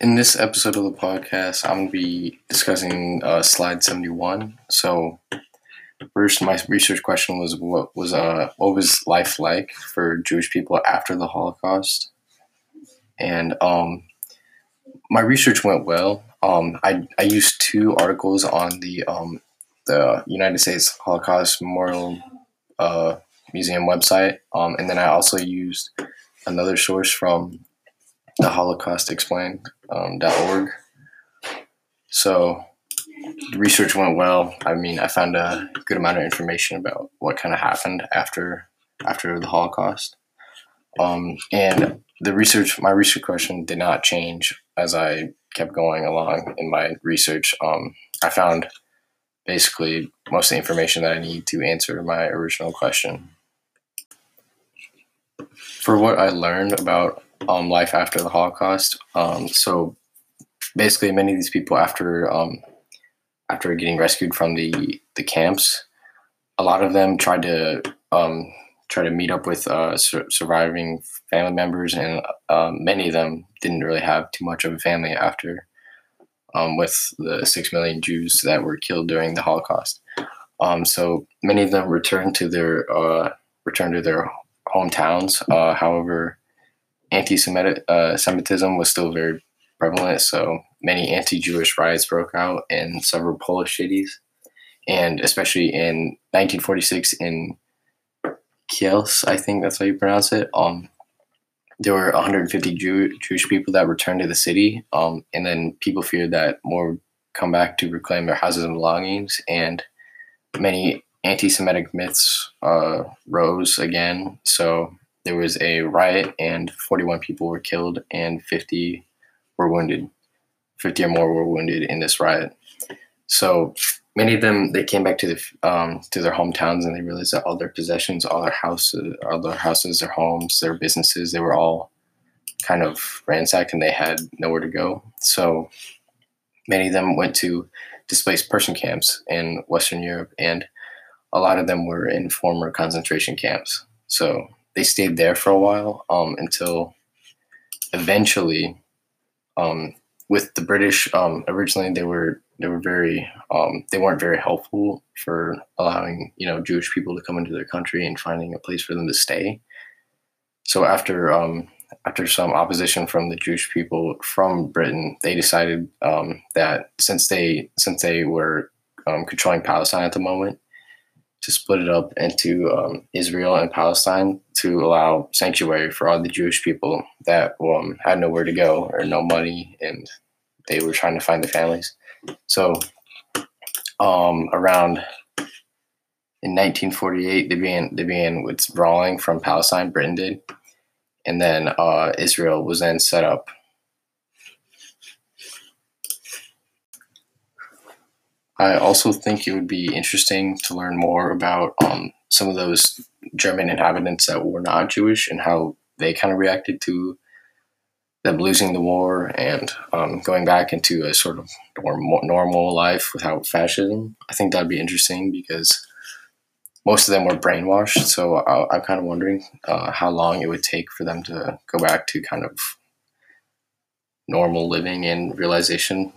In this episode of the podcast, I'm going to be discussing slide 71. So first, my research question was, what was life like for Jewish people after the Holocaust? And my research went well. I used two articles on the United States Holocaust Memorial Museum website, and then I also used another source from TheHolocaustExplained.org. So the research went well. I mean, I found a good amount of information about what kind of happened after the Holocaust. And my research question did not change as I kept going along in my research. I found basically most of the information that I need to answer my original question. For what I learned about life after the Holocaust, so basically many of these people after getting rescued from the camps, a lot of them tried to meet up with surviving family members, and many of them didn't really have too much of a family after, with the 6 million Jews that were killed during the Holocaust. So many of them returned to their hometowns. However, anti-Semitism was still very prevalent, so many anti-Jewish riots broke out in several Polish cities, and especially in 1946 in Kielce, I think that's how you pronounce it, there were 150 Jewish people that returned to the city, and then people feared that more would come back to reclaim their houses and belongings, and many anti-Semitic myths rose again, so there was a riot and 41 people were killed and 50 were wounded. 50 or more were wounded in this riot. So many of them, they came back to their hometowns, and they realized that all their possessions, all their houses, their homes, their businesses, they were all kind of ransacked and they had nowhere to go. So many of them went to displaced person camps in Western Europe, and a lot of them were in former concentration camps. So they stayed there for a while, until eventually, with the British, originally they weren't very helpful for allowing, Jewish people to come into their country and finding a place for them to stay. So after some opposition from the Jewish people from Britain, they decided that since they were controlling Palestine at the moment, to split it up into Israel and Palestine to allow sanctuary for all the Jewish people that had nowhere to go or no money, and they were trying to find their families. So in 1948, they began withdrawing from Palestine, Britain did, and then Israel was then set up. I also think it would be interesting to learn more about some of those German inhabitants that were not Jewish and how they kind of reacted to them losing the war and going back into a sort of normal life without fascism. I think that'd be interesting because most of them were brainwashed. So I'm kind of wondering how long it would take for them to go back to kind of normal living and realization,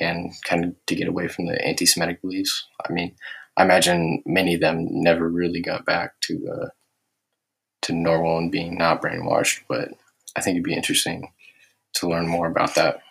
and kind of to get away from the anti-Semitic beliefs. I mean, I imagine many of them never really got back to normal and being not brainwashed, but I think it'd be interesting to learn more about that.